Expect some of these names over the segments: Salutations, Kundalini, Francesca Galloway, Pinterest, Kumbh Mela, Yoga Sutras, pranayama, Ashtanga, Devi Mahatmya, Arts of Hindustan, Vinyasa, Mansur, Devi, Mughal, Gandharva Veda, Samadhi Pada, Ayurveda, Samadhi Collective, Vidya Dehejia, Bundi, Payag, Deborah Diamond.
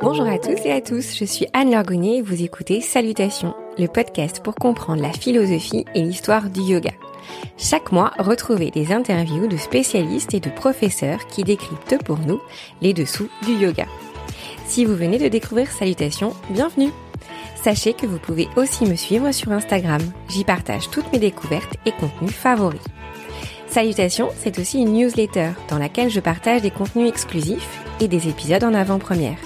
Bonjour à tous et à tous, je suis Anne-Laure Gonnier et vous écoutez Salutations, le podcast pour comprendre la philosophie et l'histoire du yoga. Chaque mois, retrouvez des interviews de spécialistes et de professeurs qui décryptent pour nous les dessous du yoga. Si vous venez de découvrir Salutations, bienvenue! Sachez que vous pouvez aussi me suivre sur Instagram, j'y partage toutes mes découvertes et contenus favoris. Salutations, c'est aussi une newsletter dans laquelle je partage des contenus exclusifs et des épisodes en avant-première.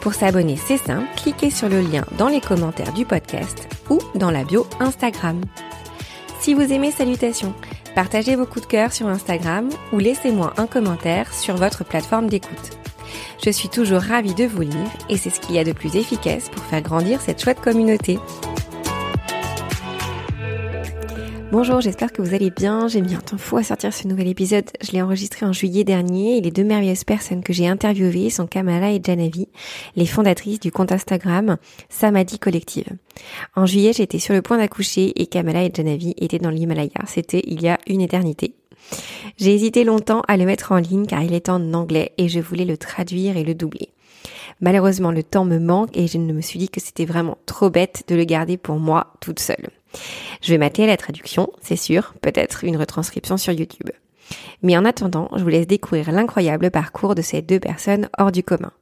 Pour s'abonner, c'est simple, cliquez sur le lien dans les commentaires du podcast ou dans la bio Instagram. Si vous aimez Salutations, partagez vos coups de cœur sur Instagram ou laissez-moi un commentaire sur votre plateforme d'écoute. Je suis toujours ravie de vous lire et c'est ce qu'il y a de plus efficace pour faire grandir cette chouette communauté. Bonjour, j'espère que vous allez bien. J'ai mis un temps fou à sortir ce nouvel épisode. Je l'ai enregistré en juillet dernier et les deux merveilleuses personnes que j'ai interviewées sont Kamala et Janavi, les fondatrices du compte Instagram Samadhi Collective. En juillet, j'étais sur le point d'accoucher et Kamala et Janavi étaient dans l'Himalaya. C'était il y a une éternité. J'ai hésité longtemps à le mettre en ligne car il est en anglais et je voulais le traduire et le doubler. Malheureusement, le temps me manque et je ne me suis dit que c'était vraiment trop bête de le garder pour moi toute seule. Je vais mater la traduction, c'est sûr, peut-être une retranscription sur YouTube. Mais en attendant, je vous laisse découvrir l'incroyable parcours de ces deux personnes hors du commun.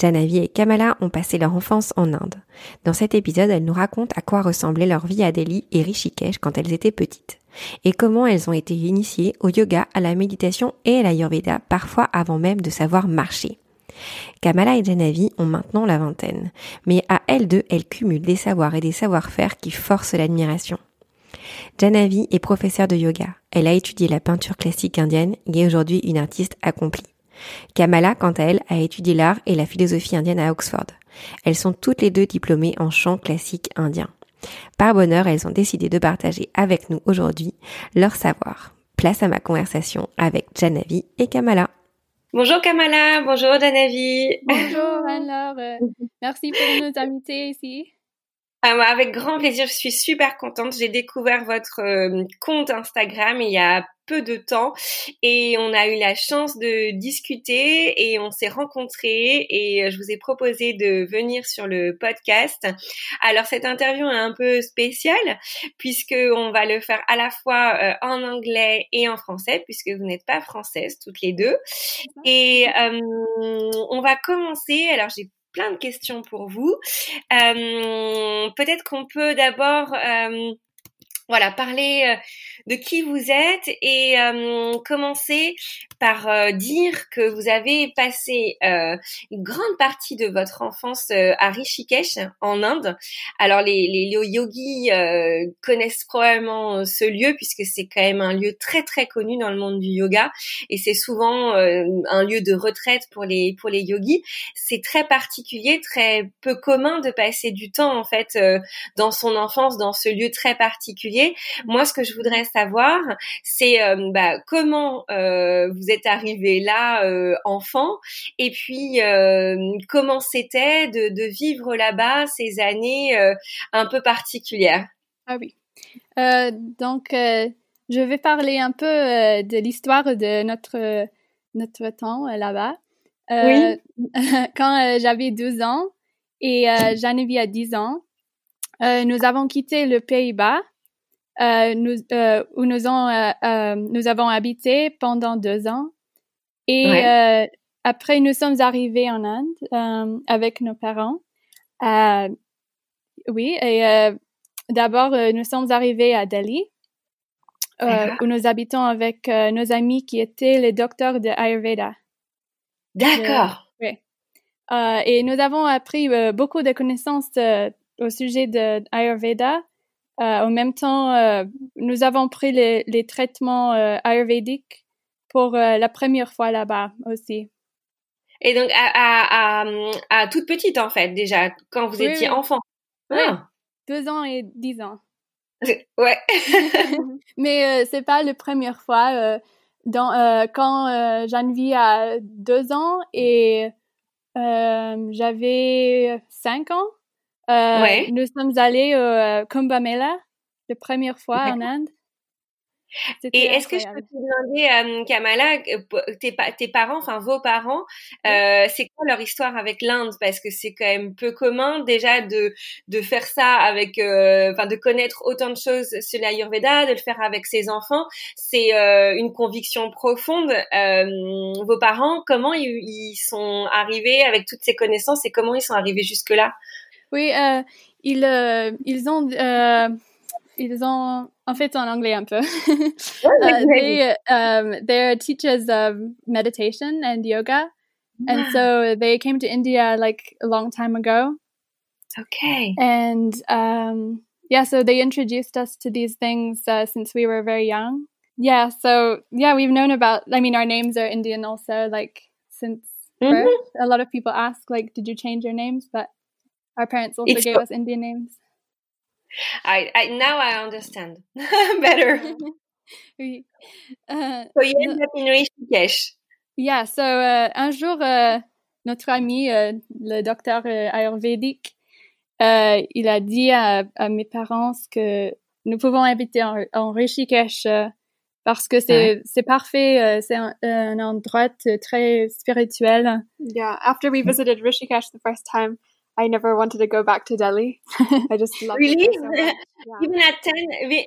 Janavi et Kamala ont passé leur enfance en Inde. Dans cet épisode, elles nous racontent à quoi ressemblait leur vie à Delhi et Rishikesh quand elles étaient petites, et comment elles ont été initiées au yoga, à la méditation et à l'Ayurveda, parfois avant même de savoir marcher. Kamala et Janavi ont maintenant la vingtaine, mais à elles deux, elles cumulent des savoirs et des savoir-faire qui forcent l'admiration. Janavi est professeure de yoga, elle a étudié la peinture classique indienne et est aujourd'hui une artiste accomplie. Kamala, quant à elle, a étudié l'art et la philosophie indienne à Oxford. Elles sont toutes les deux diplômées en chant classique indien. Par bonheur, elles ont décidé de partager avec nous aujourd'hui leur savoir. Place à ma conversation avec Janavi et Kamala. Bonjour Kamala, bonjour Janavi. Bonjour Anne-Laure, merci pour nous inviter ici. Avec grand plaisir, je suis super contente. J'ai découvert votre compte Instagram il y a peu de temps et on a eu la chance de discuter et on s'est rencontrés et je vous ai proposé de venir sur le podcast. Alors cette interview est un peu spéciale puisqu'on va le faire à la fois en anglais et en français puisque vous n'êtes pas françaises toutes les deux. Et on va commencer, alors j'ai plein de questions pour vous. Peut-être qu'on peut d'abord parler de qui vous êtes et commencer par dire que vous avez passé une grande partie de votre enfance à Rishikesh en Inde. Alors les yogis connaissent probablement ce lieu puisque c'est quand même un lieu très très connu dans le monde du yoga et c'est souvent un lieu de retraite pour les yogis. C'est très particulier, très peu commun de passer du temps en fait dans son enfance dans ce lieu très particulier. Moi, ce que je voudrais savoir, c'est comment vous êtes arrivé là, enfant, et puis comment c'était de vivre là-bas ces années un peu particulières. Ah oui. Donc, je vais parler un peu de l'histoire de notre temps là-bas. Quand j'avais 12 ans et Janavi a 10 ans, nous avons quitté le Pays-Bas nous avons habité pendant 2 ans et après nous sommes arrivés en Inde avec nos parents. D'abord nous sommes arrivés à Delhi où nous habitons avec nos amis qui étaient les docteurs de Ayurveda. D'accord. Et nous avons appris beaucoup de connaissances au sujet de Ayurveda. En même temps, nous avons pris les traitements ayurvédiques pour la première fois là-bas aussi. Et donc, à toute petite, en fait, déjà, quand vous étiez enfant. Oui. Ah. 2 ans et 10 ans. Ouais. Mais c'est pas la première fois. Quand Janavi a 2 ans et j'avais 5 ans. Nous sommes allés au Kumbh Mela, la première fois en Inde. Et est-ce que je peux te demander, Kamala, tes parents, enfin vos parents, c'est quoi leur histoire avec l'Inde? Parce que c'est quand même peu commun déjà de faire ça avec, enfin de connaître autant de choses sur l'Ayurveda, de le faire avec ses enfants. C'est une conviction profonde. Vos parents, comment ils sont arrivés avec toutes ces connaissances et comment ils sont arrivés jusque-là? Oui, ils ont en fait en anglais un peu. Their teachers of meditation and yoga, and so they came to India like a long time ago. Okay. And so they introduced us to these things since we were very young. Yeah, so we've known about. I mean, our names are Indian also. Like since birth, a lot of people ask, like, did you change your names? But our parents also gave us Indian names. I now I understand better. So you ended up in Rishikesh. Yeah. So un jour, notre ami, le docteur ayurvédique, il a dit à mes parents que nous pouvons habiter en Rishikesh parce que c'est parfait, c'est un endroit très spirituel. Yeah. After we visited Rishikesh the first time, I never wanted to go back to Delhi. I just loved it so much. Yeah. Even at 10,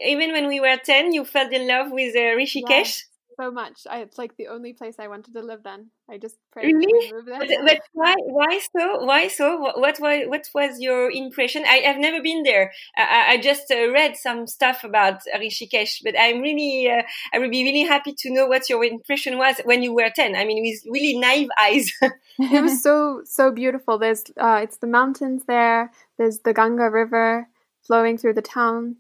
even when we were 10, you fell in love with Rishikesh? Yes, so much. It's like the only place I wanted to live then. I just prayed to move there. But why so? Why so? What was your impression? I have never been there. I just read some stuff about Rishikesh, but I would be really happy to know what your impression was when you were 10. I mean, with really naive eyes. It was so beautiful. There's it's the mountains there. There's the Ganga River flowing through the town,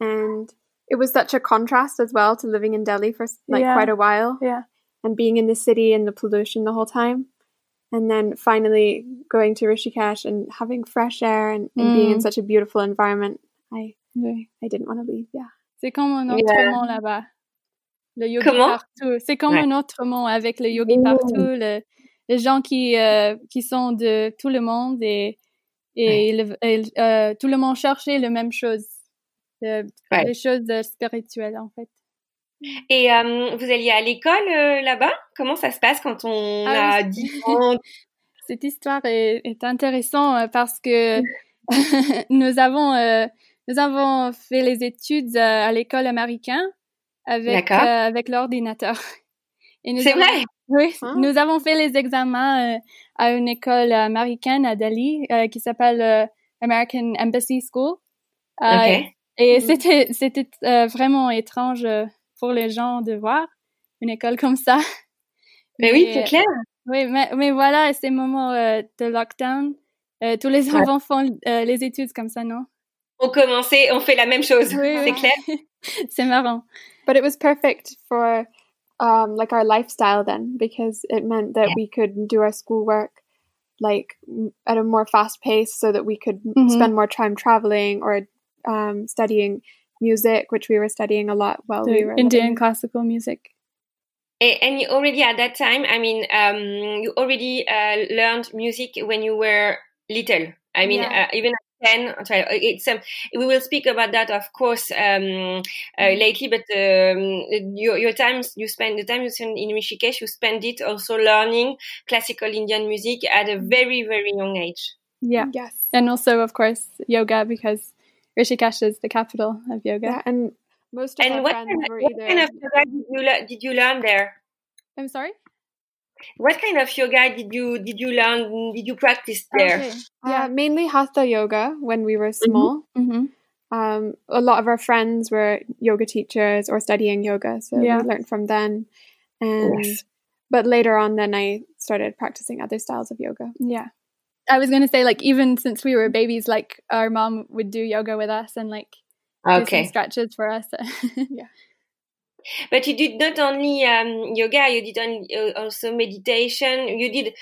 and it was such a contrast as well to living in Delhi for quite a while. Yeah. And being in the city and the pollution the whole time. And then finally going to Rishikesh and having fresh air and being in such a beautiful environment. I didn't want to leave, yeah. C'est comme un autre monde là-bas. Le yogi partout. C'est comme un autre monde avec le yogi partout. Les gens qui sont de tout le monde et tout le monde cherchait la même chose. Les choses spirituelles en fait. Et vous alliez à l'école là-bas? Comment ça se passe quand on a 10 ans? Cette histoire est intéressante parce que nous avons fait les études à l'école américaine avec l'ordinateur. C'est vrai? Oui, nous avons fait les examens à une école américaine à Delhi qui s'appelle American Embassy School. Et c'était vraiment étrange pour les gens de voir une école comme ça. Mais oui, c'est clair. Oui, mais voilà, ces moments de lockdown, tous les enfants font les études comme ça, non? On fait la même chose, c'est clair. C'est marrant. But it was perfect for our lifestyle then, because it meant that we could do our schoolwork at a more fast pace so that we could spend more time traveling or studying music, which we were studying a lot while we were Indian classical music. And you already at that time, I mean, you already learned music when you were little. I mean, even at 10, it's, we will speak about that, of course, lately, but the time you spent in Rishikesh, you spent it also learning classical Indian music at a very, very young age. Yeah. Yes. And also, of course, yoga, because Rishikesh is the capital of yoga, and most of our friends were either. What kind of yoga did you learn there? I'm sorry. What kind of yoga did you learn? Did you practice there? Okay. Mainly hatha yoga when we were small. Mm-hmm. A lot of our friends were yoga teachers or studying yoga, so we learned from them. And but later on, then I started practicing other styles of yoga. Yeah. I was going to say, even since we were babies, our mom would do yoga with us and, do some stretches for us. Yeah. But you did not only yoga, you did also meditation. You did,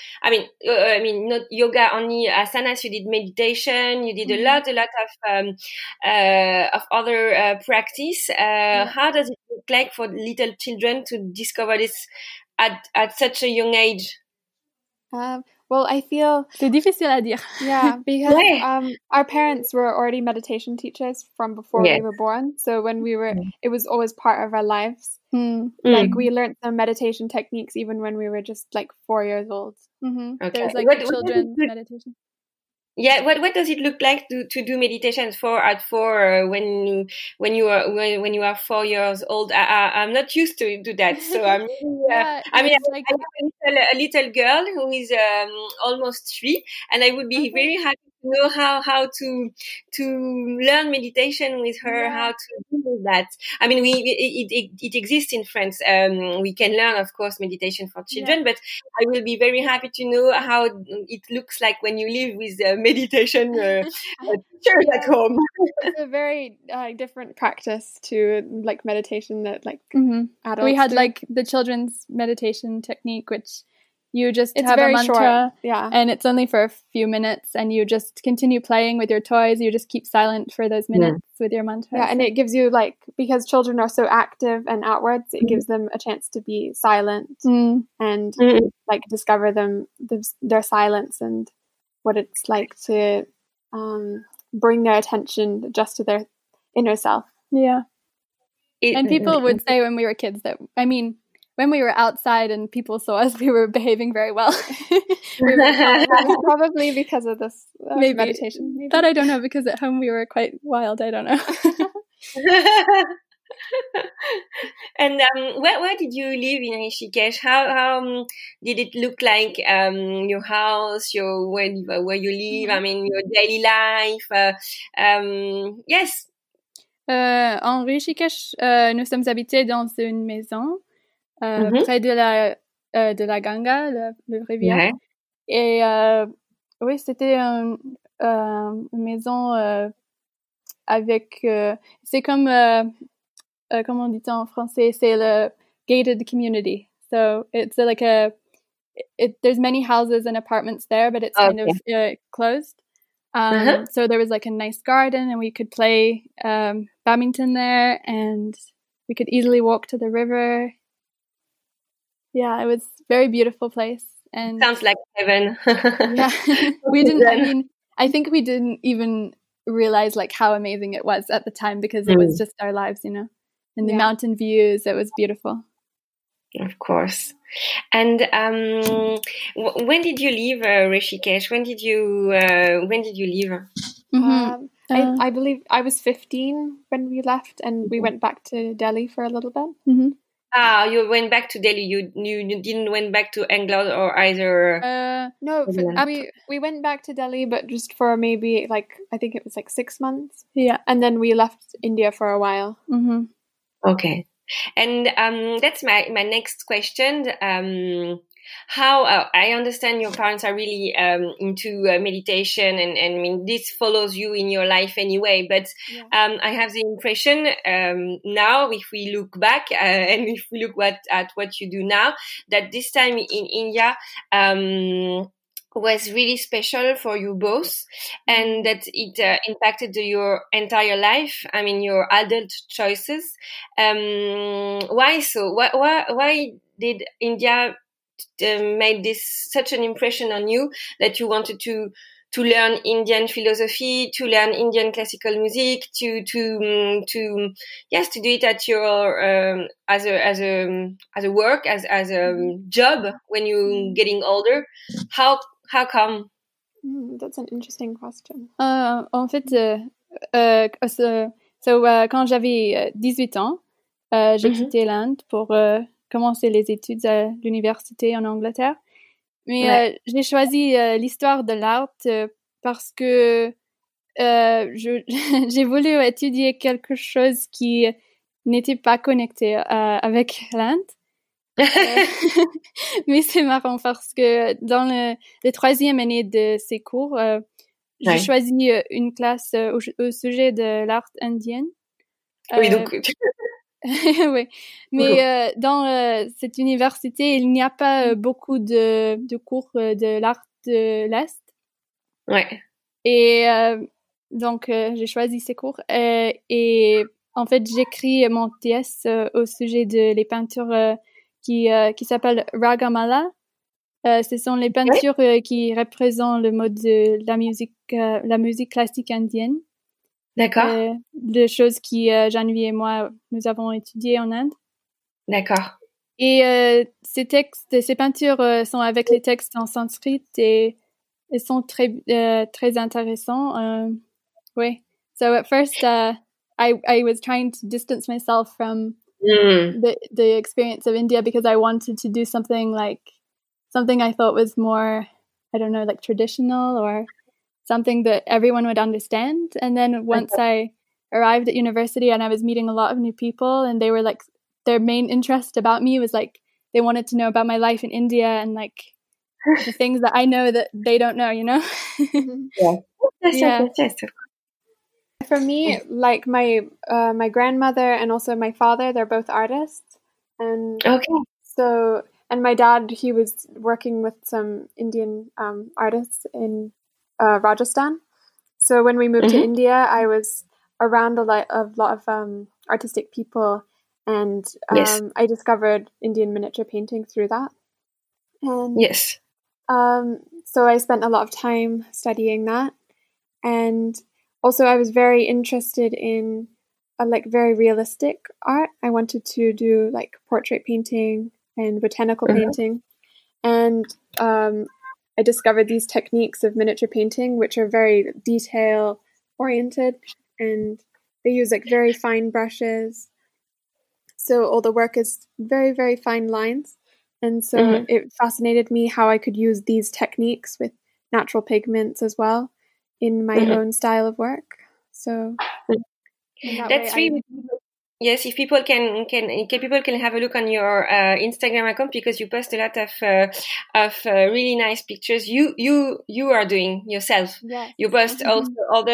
not yoga, only asanas, you did meditation, you did a lot of of other practice. How does it look like for little children to discover this at such a young age? Well, I feel... C'est difficile à dire. Yeah, because our parents were already meditation teachers from before we were born. So when we were... It was always part of our lives. Like, we learned the meditation techniques even when we were just, like, 4 years old. Mm-hmm. Okay. There's, like, children's meditation. Yeah, what does it look like to do meditation at four when you are 4 years old? I'm not used to do that, so I'm I have a little girl who is almost three, and I would be very happy to know how to learn meditation with her, how to do that. I mean, it exists in France. We can learn, of course, meditation for children, but I will be very happy to know how it looks like when you live with meditation teachers at home. It's a very different practice to like meditation that like adults. We had like the children's meditation technique, which you just have a mantra, and it's only for a few minutes, and you just continue playing with your toys. You just keep silent for those minutes with your mantra. Yeah, and it gives you like, because children are so active and outwards, it gives them a chance to be silent and like discover their silence and what it's like to bring their attention just to their inner self. Yeah. And people would say when we were kids that, I mean, when we were outside and people saw us, we were behaving very well. We were probably because of this meditation. Maybe. That I don't know, because at home we were quite wild. I don't know. And where did you live in Rishikesh? How did it look like? Your house, where you live? I mean, your daily life. Yes. En Rishikesh, nous sommes habités dans une maison près de la Ganga, le rivière. Ouais. Et oui, c'était une maison avec. C'est comme comment dit en français, c'est le gated community. So it's like there's many houses and apartments there, but it's kind of closed. So there was like a nice garden, and we could play badminton there, and we could easily walk to the river. Yeah, it was a very beautiful place. And sounds like heaven. I think we didn't even realize like how amazing it was at the time, because it was just our lives, you know. And the mountain views, it was beautiful. Of course. And when did you leave Rishikesh? When did you leave? I believe I was 15 when we left, and we went back to Delhi for a little bit. You went back to Delhi. You didn't went back to England or either. No, we went back to Delhi, but just for maybe like I think it was like 6 months. Yeah, and then we left India for a while. Mm-hmm. Okay, and that's my next question. How I understand your parents are really into meditation, and I mean this follows you in your life anyway. But I have the impression now, if we look back and if we look at what you do now, that this time in India was really special for you both, and that it impacted your entire life. I mean, your adult choices. Why so? Why did India made this such an impression on you that you wanted to learn Indian philosophy, to learn Indian classical music, to do it at your as a work, as a job when you're getting older? How come? That's an interesting question. En fait, quand j'avais 18 ans, j'ai quitté l'Inde pour commencer les études à l'université en Angleterre. Mais j'ai choisi l'histoire de l'art parce que j'ai voulu étudier quelque chose qui n'était pas connecté avec l'Inde. Mais c'est marrant parce que dans le troisième année de ces cours, j'ai choisi une classe au sujet de l'art indienne. Oui, donc... Oui, mais dans cette université, il n'y a pas beaucoup de cours de l'art de l'Est. Ouais. Et donc, j'ai choisi ces cours. Et en fait, j'écris mon TS au sujet de les peintures qui s'appelle Ragamala. Ce sont les peintures qui représentent le mode de la musique classique indienne. D'accord. Des choses que Janavi et moi, nous avons étudiées en Inde. D'accord. Et ces peintures sont avec les textes en sanskrit et elles sont très intéressantes. Oui. So at first, I was trying to distance myself from the experience of India because I wanted to do something I thought was more, I don't know, like traditional or something that everyone would understand. And then once I arrived at university and I was meeting a lot of new people and they were like, their main interest about me was like, they wanted to know about my life in India and like the things that I know that they don't know, you know? Yes. For me, like my grandmother and also my father, they're both artists. And so, and my dad, he was working with some Indian artists in Rajasthan. So when we moved to India, I was around a lot of artistic people, and I discovered Indian miniature painting through that. And, so I spent a lot of time studying that, and also I was very interested in very realistic art. I wanted to do portrait painting and botanical painting, and I discovered these techniques of miniature painting, which are very detail oriented, and they use very fine brushes. So all the work is very, very fine lines. And so it fascinated me how I could use these techniques with natural pigments as well in my own style of work. So that's really... Yes, if people can have a look on your Instagram account, because you post a lot of really nice pictures you are doing yourself. Yes. You post also other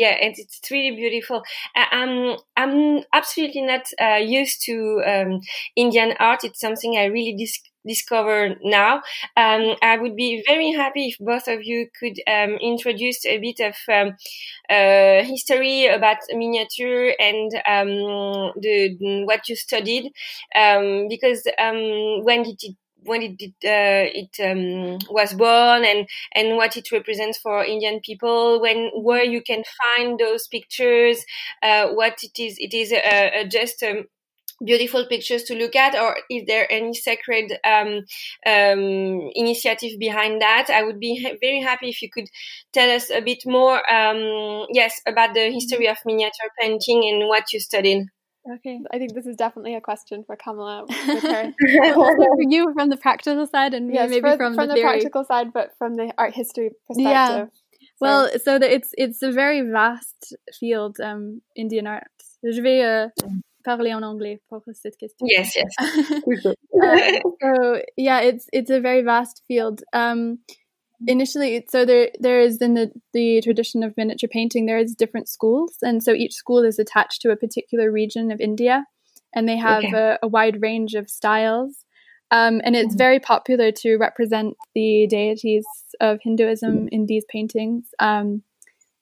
and it's really beautiful. I'm absolutely not used to Indian art. It's something I really discover now. I would be very happy if both of you could introduce a bit of history about miniature and what you studied, because when it was born and what it represents for Indian people, where you can find those pictures, what it is. It is just beautiful pictures to look at, or if there are any sacred initiative behind that. I would be very happy if you could tell us a bit more about the history of miniature painting and what you studied. Okay, I think this is definitely a question for Kamala. For you from the practical side, and maybe from the practical side, but from the art history perspective. Yeah. So. Well, so it's a very vast field, Indian art. Je vais parler en anglais pour cette question. Yes. So yeah, it's a very vast field. Initially, so there is in the tradition of miniature painting, there is different schools, and so each school is attached to a particular region of India, and they have a wide range of styles. And it's very popular to represent the deities of Hinduism in these paintings, and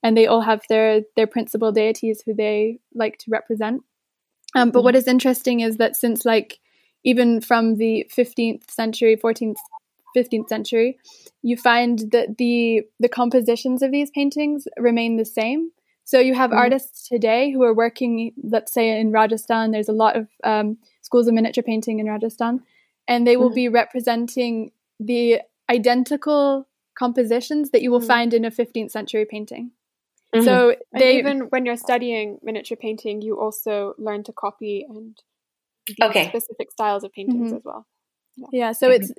they all have their principal deities who they like to represent. But what is interesting is that since even from the 15th century, you find that the compositions of these paintings remain the same. So you have artists today who are working, let's say in Rajasthan, there's a lot of schools of miniature painting in Rajasthan, and they will be representing the identical compositions that you will find in a 15th century painting. Mm-hmm. So even when you're studying miniature painting, you also learn to copy and specific styles of paintings as well. Yeah. So it's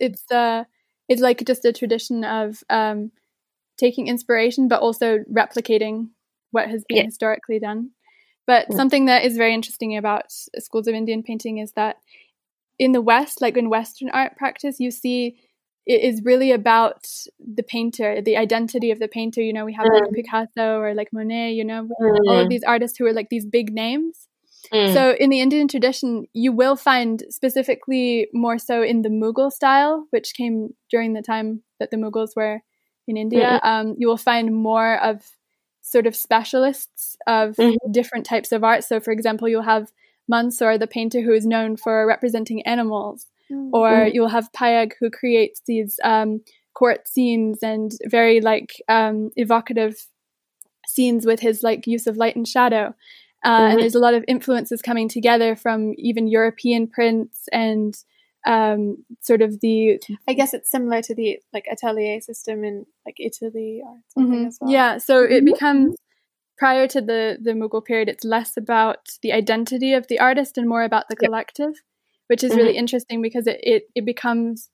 like just a tradition of taking inspiration, but also replicating what has been historically done. But something that is very interesting about schools of Indian painting is that in the West, like in Western art practice, you see it is really about the painter, the identity of the painter. You know, we have Picasso or Monet, you know, all of these artists who are these big names. So in the Indian tradition, you will find specifically more so in the Mughal style, which came during the time that the Mughals were in India. You will find more of sort of specialists of different types of art. So, for example, you'll have Mansur, the painter who is known for representing animals. or you'll have Payag, who creates these court scenes and very evocative scenes with his use of light and shadow. And there's a lot of influences coming together from even European prints and sort of the... I guess it's similar to the atelier system in Italy or something as well. Yeah, so it becomes, prior to the Mughal period, it's less about the identity of the artist and more about the collective, which is really interesting because it becomes...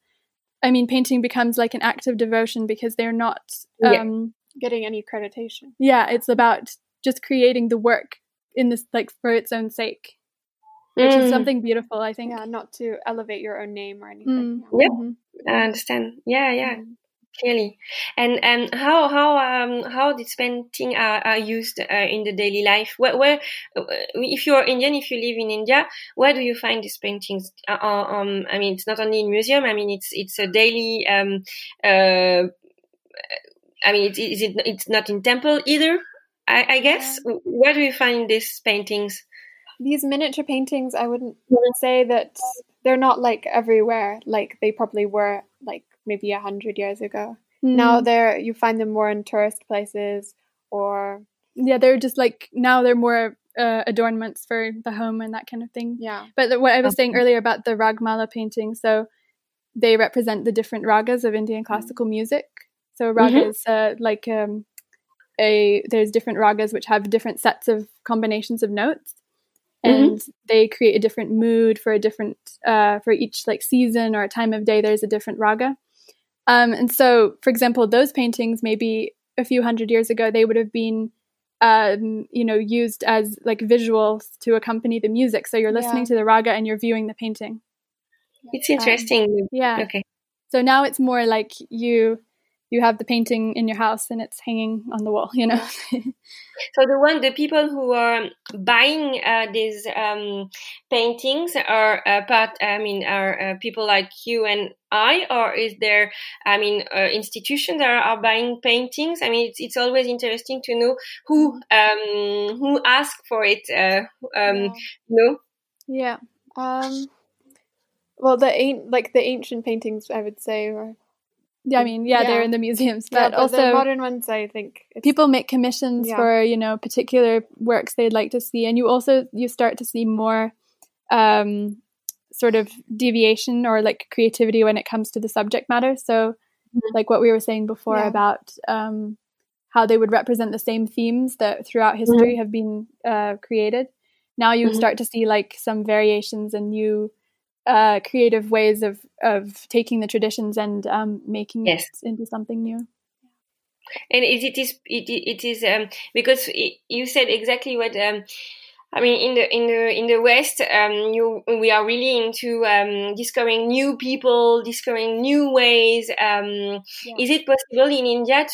I mean, painting becomes an act of devotion because they're not... getting any accreditation. Yeah, it's about just creating the work in this for its own sake, which is something beautiful, I think. Yeah, not to elevate your own name or anything. I understand. Yeah, clearly. And how these paintings are used in the daily life? Where if you're Indian, if you live in India, where do you find these paintings? I mean, it's not only in museum. I mean, it's a daily. I mean, it's not in temple either. I guess, where do you find these paintings? These miniature paintings, I wouldn't say that they're not everywhere, they probably were maybe 100 years ago. Now you find them more in tourist places, or they're just now they're more adornments for the home and that kind of thing. Yeah, but what I was saying earlier about the Ragamala painting, so they represent the different ragas of Indian classical music. So raga is there's different ragas which have different sets of combinations of notes, and they create a different mood for a different for each season or time of day. There's a different raga, and so for example, those paintings maybe a few hundred years ago they would have been used as visuals to accompany the music. So you're listening to the raga and you're viewing the painting. It's interesting. Okay. So now it's more you have the painting in your house and it's hanging on the wall, So the people who are buying these paintings are people like you and I, or is there, institutions that are buying paintings? I mean, it's always interesting to know who ask for it. Well, the ancient paintings, I would say, or. Yeah, I mean, they're in the museums, but also the modern ones, I think. People make commissions for, particular works they'd like to see. And you start to see more sort of deviation or creativity when it comes to the subject matter. So what we were saying before about how they would represent the same themes that throughout history have been created. Now you start to see some variations and new creative ways of taking the traditions and making it into something new. And it is because you said exactly what in the West, we are really into discovering new people, discovering new ways. Is it possible in India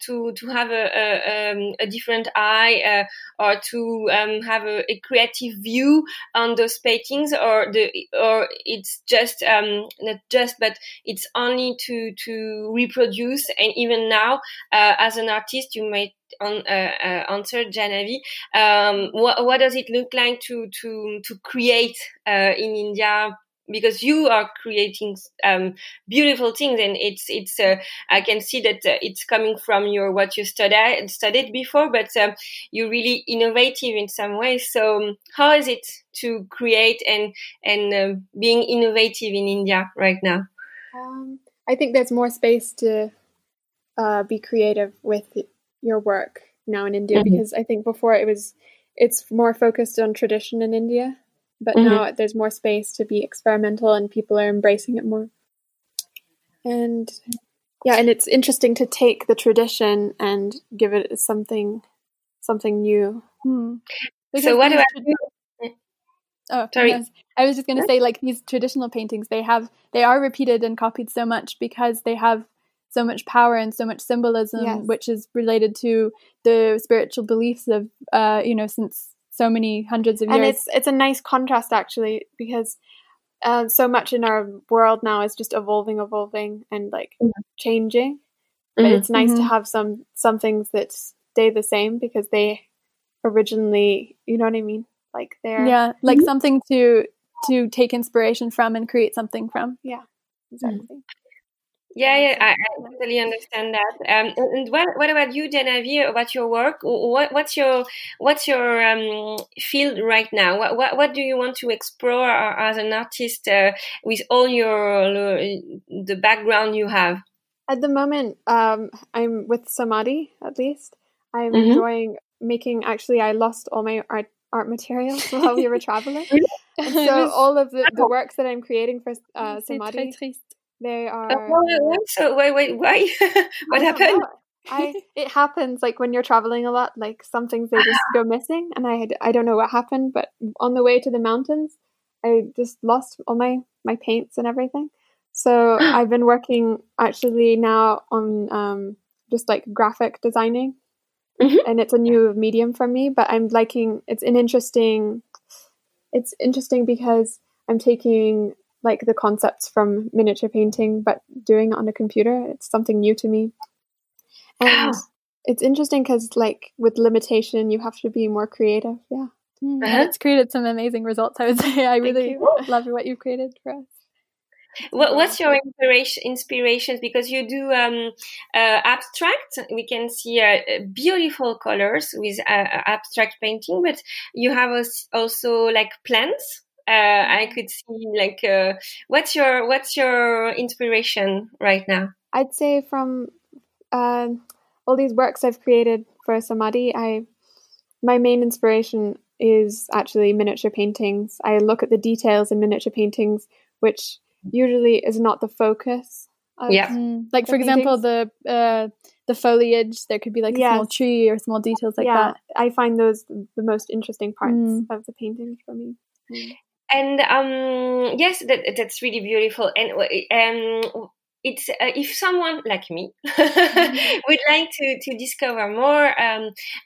to have a different eye or to have a creative view on those paintings, or it's just not just, but it's only to reproduce? And even now, as an artist, you might. Answered Janavi. What does it look like to create in India? Because you are creating beautiful things, and it's. I can see that it's coming from what you studied before, but you're really innovative in some way. So how is it to create and being innovative in India right now? I think there's more space to be creative with your work now in India, because I think before it's more focused on tradition in India, but now there's more space to be experimental and people are embracing it more. And and it's interesting to take the tradition and give it something new. So what do I do? Oh, sorry. Yes. I was just going to say these traditional paintings, they are repeated and copied so much because they have so much power and so much symbolism, which is related to the spiritual beliefs of since so many hundreds of years. And it's a nice contrast actually, because so much in our world now is just evolving and changing. But it's nice to have some things that stay the same because they originally, you know what I mean, they're something to to take inspiration from and create something from. Yeah, exactly. Mm-hmm. Yeah, I totally understand that. And what about you, Janavi? About your work, what's your field right now? What do you want to explore as an artist with all the background you have? At the moment, I'm with Samadhi. At least I'm enjoying making. Actually, I lost all my art materials while we were traveling. And so all of the works that I'm creating for Samadhi. They are. Why? What happened? It happens like when you're traveling a lot. Like some things they just go missing, and I don't know what happened. But on the way to the mountains, I just lost all my paints and everything. So I've been working actually now on just like graphic designing, and it's a new medium for me. But I'm liking. It's interesting because I'm taking like the concepts from miniature painting, but doing it on a computer. It's something new to me. And it's interesting because like with limitation, you have to be more creative. Yeah. And it's created some amazing results, I would say. I really love what you've created for us. What's your inspirations? Because you do abstract. We can see beautiful colors with abstract painting, but you have also like plants. I could see like what's your inspiration right now? I'd say from all these works I've created for Samadhi, my main inspiration is actually miniature paintings. I look at the details in miniature paintings, which usually is not the focus. Like for example, the foliage. There could be like a small tree or small details like that. I find those the most interesting parts of the paintings for me. And that's really beautiful. And it's if someone like me would like to discover more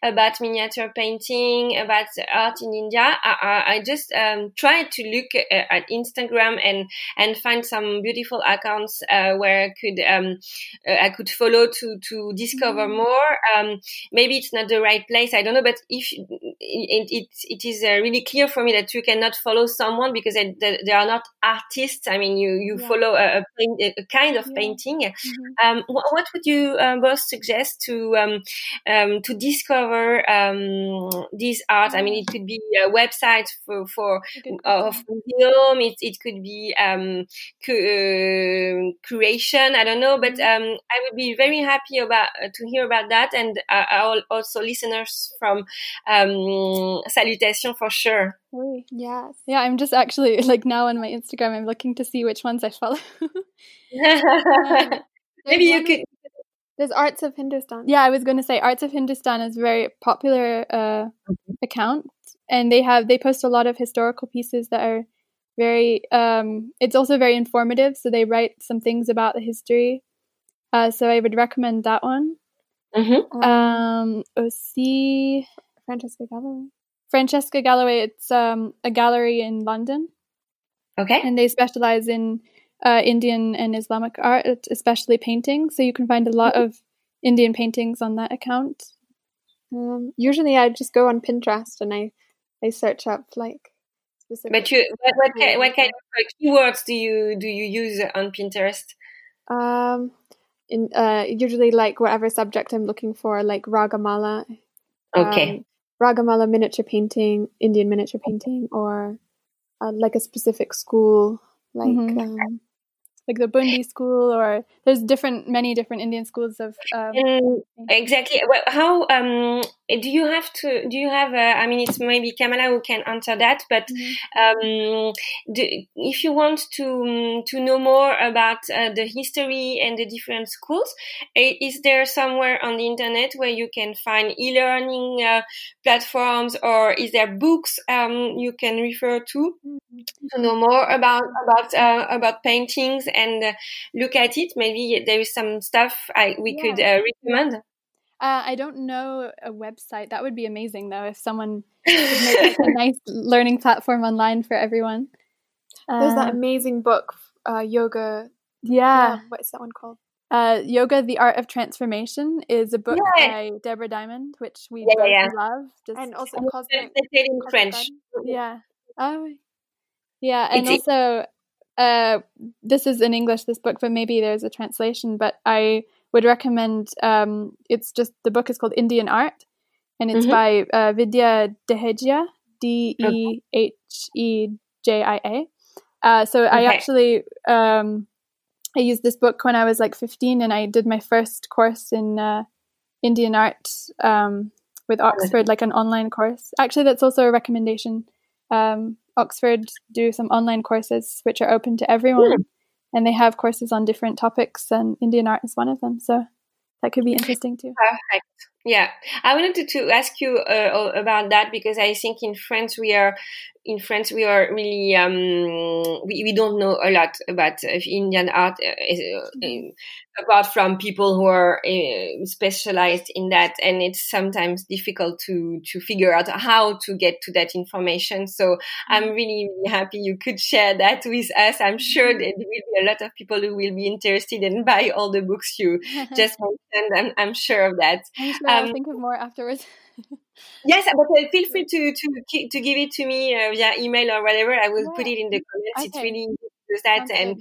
about miniature painting, about art in India, I just try to look at Instagram and find some beautiful accounts where I could follow to discover more. Maybe it's not the right place, I don't know, but if it is really clear for me that you cannot follow someone because they are not artists. I mean, you follow a kind of painting. What would you both suggest to discover this art? I mean, it could be a website for museum. It could be curation. I don't know, but I would be very happy to hear about that, and also listeners from Salutations for sure. Yes. Yeah, I'm just actually like now on my Instagram, I'm looking to see which ones I follow. Maybe you could. There's Arts of Hindustan. Yeah, I was going to say Arts of Hindustan is a very popular account, and they post a lot of historical pieces that are very. It's also very informative, so they write some things about the history. So I would recommend that one. OC Francesca Galloway. It's a gallery in London. Okay. And they specialize in Indian and Islamic art, especially painting. So you can find a lot of Indian paintings on that account. Usually I just go on Pinterest and I search up like specific. But what kind of keywords do you use on Pinterest? Usually like whatever subject I'm looking for, like Ragamala. Okay. Ragamala miniature painting, Indian miniature painting, or like a specific school, like like the Bundi school, or there's many different Indian schools of. Exactly. Well, how do you have? I mean, it's maybe Kamala who can answer that, but if you want to know more about the history and the different schools, is there somewhere on the internet where you can find e-learning platforms, or is there books you can refer to know more about paintings and look at it? Maybe there is some stuff we could recommend. I don't know a website. That would be amazing, though, if someone could make a nice learning platform online for everyone. There's that amazing book, Yoga. Yeah. What's that one called? Yoga, The Art of Transformation is a book by Deborah Diamond, which we both love. Just, and also Cosmic in French. Yeah. Oh, Yeah, and it's also this is in English, this book, but maybe there's a translation, but I would recommend it's just, the book is called Indian Art, and it's by Vidya Dehejia, Dehejia. So I actually I used this book when I was like 15, and I did my first course in Indian art with Oxford, like an online course. Actually, that's also a recommendation. Oxford do some online courses which are open to everyone, and they have courses on different topics, and Indian art is one of them. So that could be interesting too. Perfect. Yeah, I wanted to ask you about that, because I think in France we are really we don't know a lot about Indian art apart from people who are specialized in that, and it's sometimes difficult to figure out how to get to that information. So I'm really, really happy you could share that with us. I'm sure that there will be a lot of people who will be interested and buy all the books you just mentioned. I'm sure of that. I'll think of more afterwards. Yes, but feel free to give it to me via email or whatever. I will put it in the comments. Okay. It's really that, and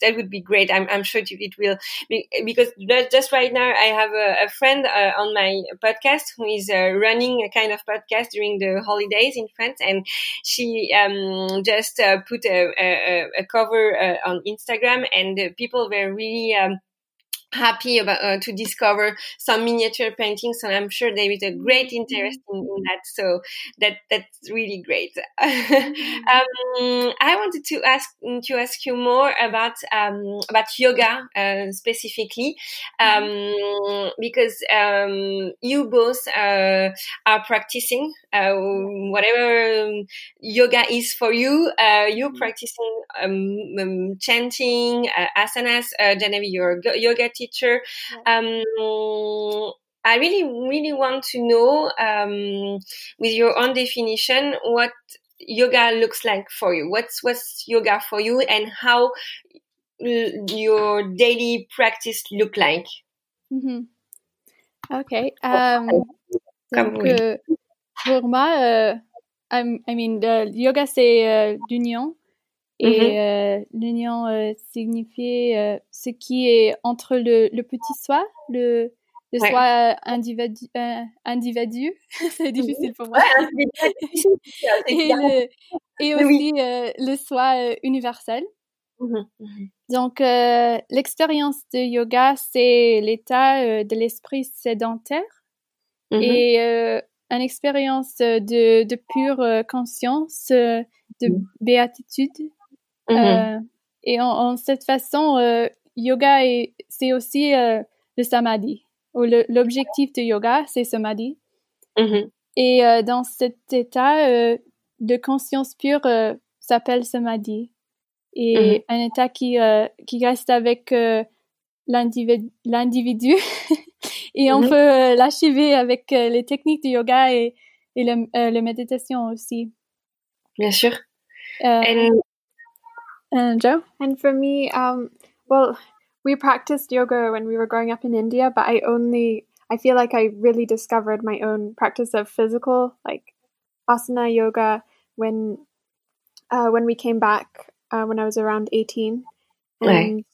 that would be great. I'm sure it will, because just right now I have a friend on my podcast who is running a kind of podcast during the holidays in France, and she just put a cover on Instagram, and the people were really happy about to discover some miniature paintings, and I'm sure there is a great interest in that, so that's really great. I wanted to ask you more about yoga specifically, because you both are practicing whatever yoga is for you. You're practicing chanting, asanas. Janavi, you're yoga teacher. I really, really want to know, with your own definition, what yoga looks like for you. What's yoga for you, and how your daily practice look like? Okay. Donc, pour moi, le yoga, c'est l'union. Et l'union signifie ce qui est entre le petit soi, le soi individu, c'est difficile pour moi, et aussi le soi universel. Donc, l'expérience de yoga, c'est l'état de l'esprit sédentaire et une expérience de pure conscience, de béatitude. Et en cette façon, yoga, c'est aussi le samadhi, ou l'objectif de yoga, c'est samadhi. Et dans cet état de conscience pure, s'appelle samadhi. Et un état qui reste avec l'individu. Et on peut l'achever avec les techniques de yoga et la méditation aussi. Bien sûr. And Joe? And for me, we practiced yoga when we were growing up in India, but I feel like I really discovered my own practice of physical, like asana yoga, when we came back when I was around 18. And,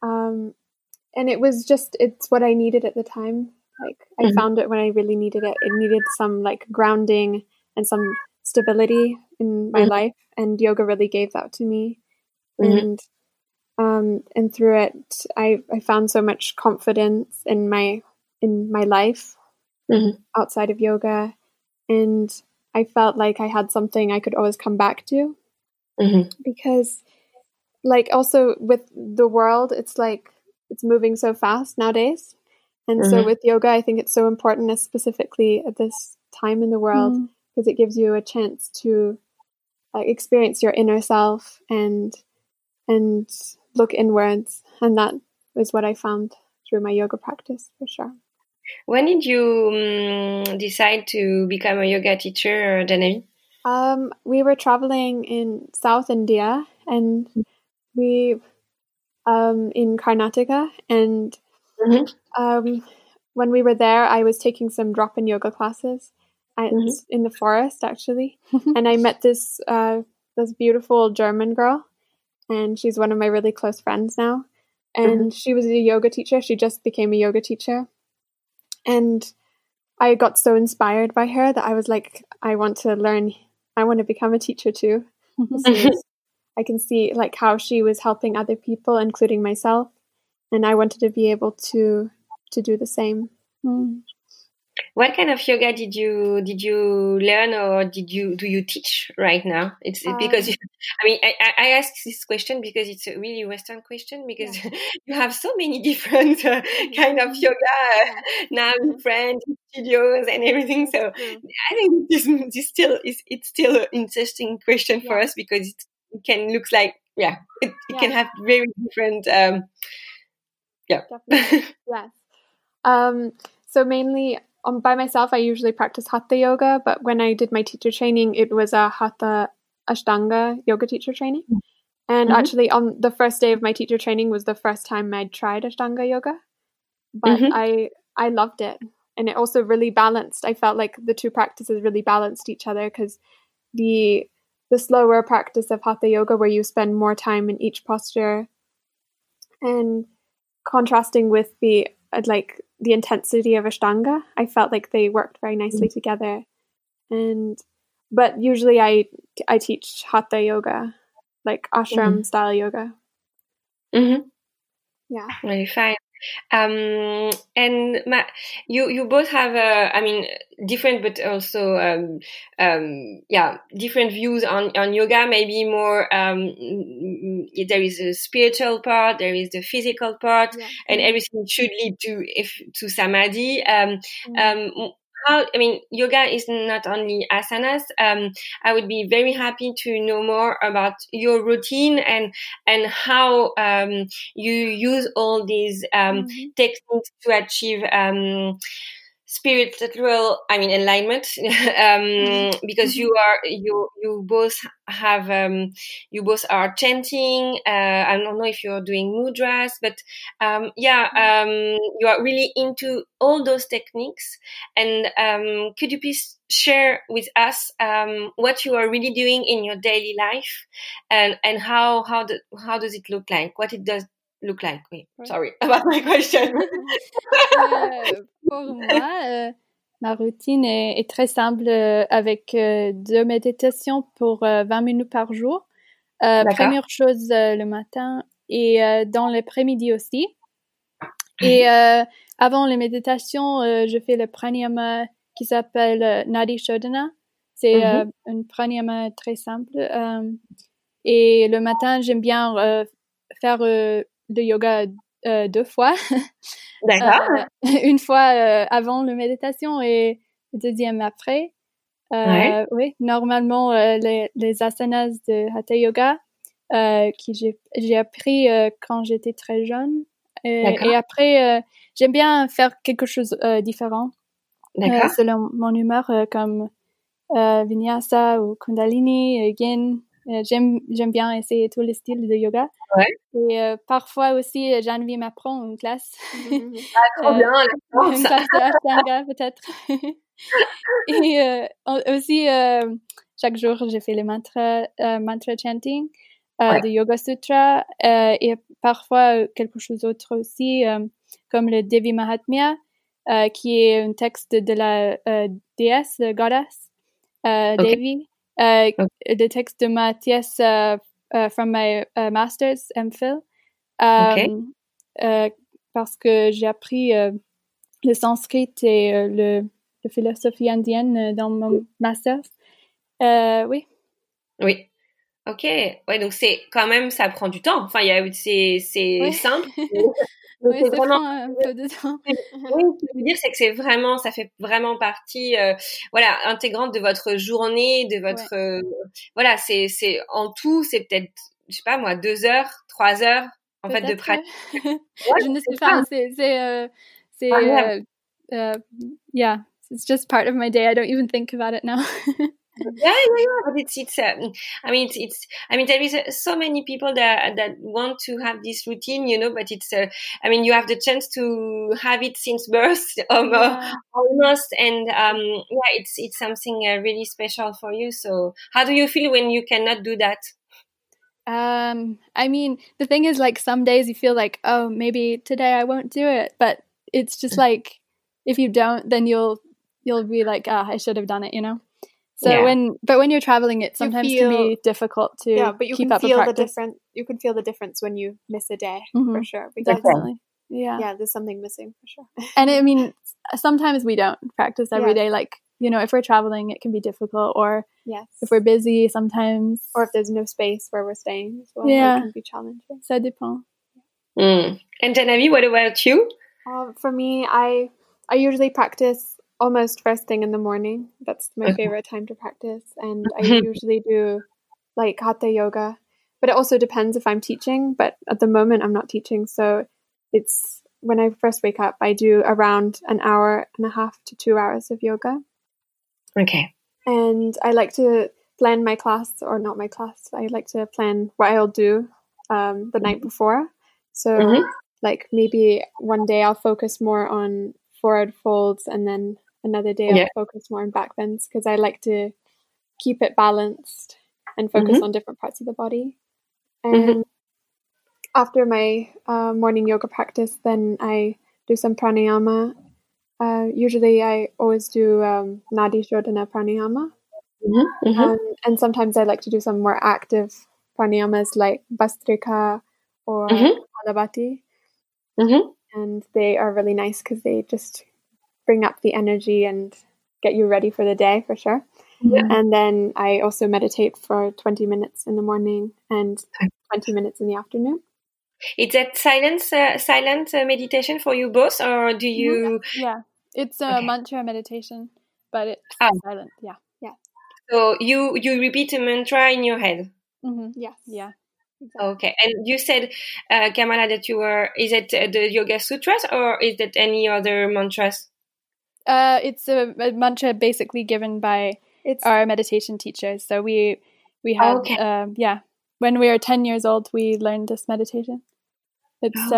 and it was just, it's what I needed at the time. Like I found it when I really needed it. It needed some like grounding and some stability in my life, and yoga really gave that to me. And through it, I found so much confidence in my life outside of yoga, and I felt like I had something I could always come back to, because like also with the world, it's like it's moving so fast nowadays, and so with yoga, I think it's so important, specifically at this time in the world, because it gives you a chance to experience your inner self and look inwards, and that is what I found through my yoga practice, for sure. When did you decide to become a yoga teacher, Janavi? We were traveling in South India, and we in Karnataka, and when we were there, I was taking some drop-in yoga classes. in the forest, actually. And I met this beautiful German girl, and she's one of my really close friends now. And she was a yoga teacher. She just became a yoga teacher. And I got so inspired by her that I was like, I want to learn. I want to become a teacher too. So I can see like how she was helping other people, including myself. And I wanted to be able to do the same. What kind of yoga did you learn, or do you teach right now? It's because I ask this question because it's a really Western question, because you have so many different kind of yoga now in France, studios and everything. So I think this still is, it's still an interesting question for us, because it can look like it can have very different So mainly by myself, I usually practice hatha yoga, but when I did my teacher training, it was a hatha Ashtanga yoga teacher training. And actually on the first day of my teacher training was the first time I'd tried Ashtanga yoga, but I loved it. And it also really balanced. I felt like the two practices really balanced each other, because the slower practice of hatha yoga, where you spend more time in each posture, and contrasting with the intensity of Ashtanga, I felt like they worked very nicely together. But usually I teach hatha yoga, like ashram style yoga. Yeah. Very fine. And you both have different, but also different views on yoga. Maybe more there is a spiritual part, there is the physical part, and everything should lead to samadhi. Yoga is not only asanas. I would be very happy to know more about your routine and how you use all these techniques to achieve spiritual, enlightenment. Because you both are chanting. I don't know if you're doing mudras, but you are really into all those techniques. And could you please share with us what you are really doing in your daily life, and how does it look like? What it does look like? Sorry about my question. Pour moi, ma routine est très simple, avec deux méditations pour 20 minutes par jour. Première chose le matin et dans l'après-midi aussi. Et avant les méditations, je fais le pranayama qui s'appelle Nadi Shodhana. C'est un pranayama très simple. Et le matin, j'aime bien faire de yoga deux fois. D'accord. Une fois avant la méditation et deuxième après. Oui, normalement, les asanas de hatha yoga que j'ai appris quand j'étais très jeune. Et après, j'aime bien faire quelque chose différent. D'accord. Selon mon humeur, comme Vinyasa ou Kundalini, Yin. J'aime bien essayer tous les styles de yoga. Et parfois aussi, Janavi m'apprend une classe. Trop bien, une classe de Ashtanga, peut-être. Et aussi, chaque jour, je fais les mantras, mantra chanting, de Yoga Sutras, et parfois quelque chose d'autre aussi, comme le Devi Mahatmya, qui est un texte de la déesse, la goddess, Devi. The text de my TS from my master's MPhil, parce que j'ai appris le sanskrit et la philosophie indienne dans mon master's. Oui. Ok. Ouais, donc c'est quand même, ça prend du temps. Enfin, c'est simple. Oui, ça prend un peu de temps. Oui, ce que je veux dire, c'est que c'est vraiment, ça fait vraiment partie, intégrante de votre journée, de votre, c'est en tout, c'est peut-être, je sais pas moi, 2 heures, 3 heures, en peut-être fait, de pratique. Je ne sais pas, yeah, it's just part of my day. I don't even think about it now. Yeah. But there is so many people that want to have this routine, but you have the chance to have it since birth, almost. And, it's something really special for you. So how do you feel when you cannot do that? The thing is, some days you feel like, oh, maybe today I won't do it. But it's just if you don't, then you'll be like, I should have done it, So yeah. When you're traveling, it sometimes can be difficult to keep up a practice. You can feel the difference when you miss a day, mm-hmm. for sure. Definitely. Yeah, there's something missing for sure. And sometimes we don't practice every day. If we're traveling, it can be difficult, or if we're busy sometimes. Or if there's no space where we're staying as well, it can be challenging. Ça dépend. Mm. And Janavi, what about you? For me, I usually practice almost first thing in the morning. That's my favorite time to practice. And I usually do hatha yoga. But it also depends if I'm teaching. But at the moment, I'm not teaching. So it's when I first wake up, I do around an hour and a half to 2 hours of yoga. Okay. And I like to plan my class, or not my class. I like to plan what I'll do the night before. So maybe one day I'll focus more on forward folds, and then another day I'll focus more on back bends, because I like to keep it balanced and focus on different parts of the body. And after my morning yoga practice, then I do some pranayama. Usually I always do Nadi Shodhana pranayama. Mm-hmm. Mm-hmm. And sometimes I like to do some more active pranayamas like Bastrika or Alabati. Mm-hmm. And they are really nice because they just bring up the energy and get you ready for the day, for sure. Yeah. And then I also meditate for 20 minutes in the morning and 20 minutes in the afternoon. Is that silent meditation for you both, or do you... Yeah. It's a mantra meditation, but it's silent, yeah. So you repeat a mantra in your head? Mm-hmm. Yeah. Exactly. Okay, and you said, Kamala, that you were—is it the Yoga Sutras, or is it any other mantras? It's a mantra basically given by our meditation teachers. So we have, when we were 10 years old, we learned this meditation. It's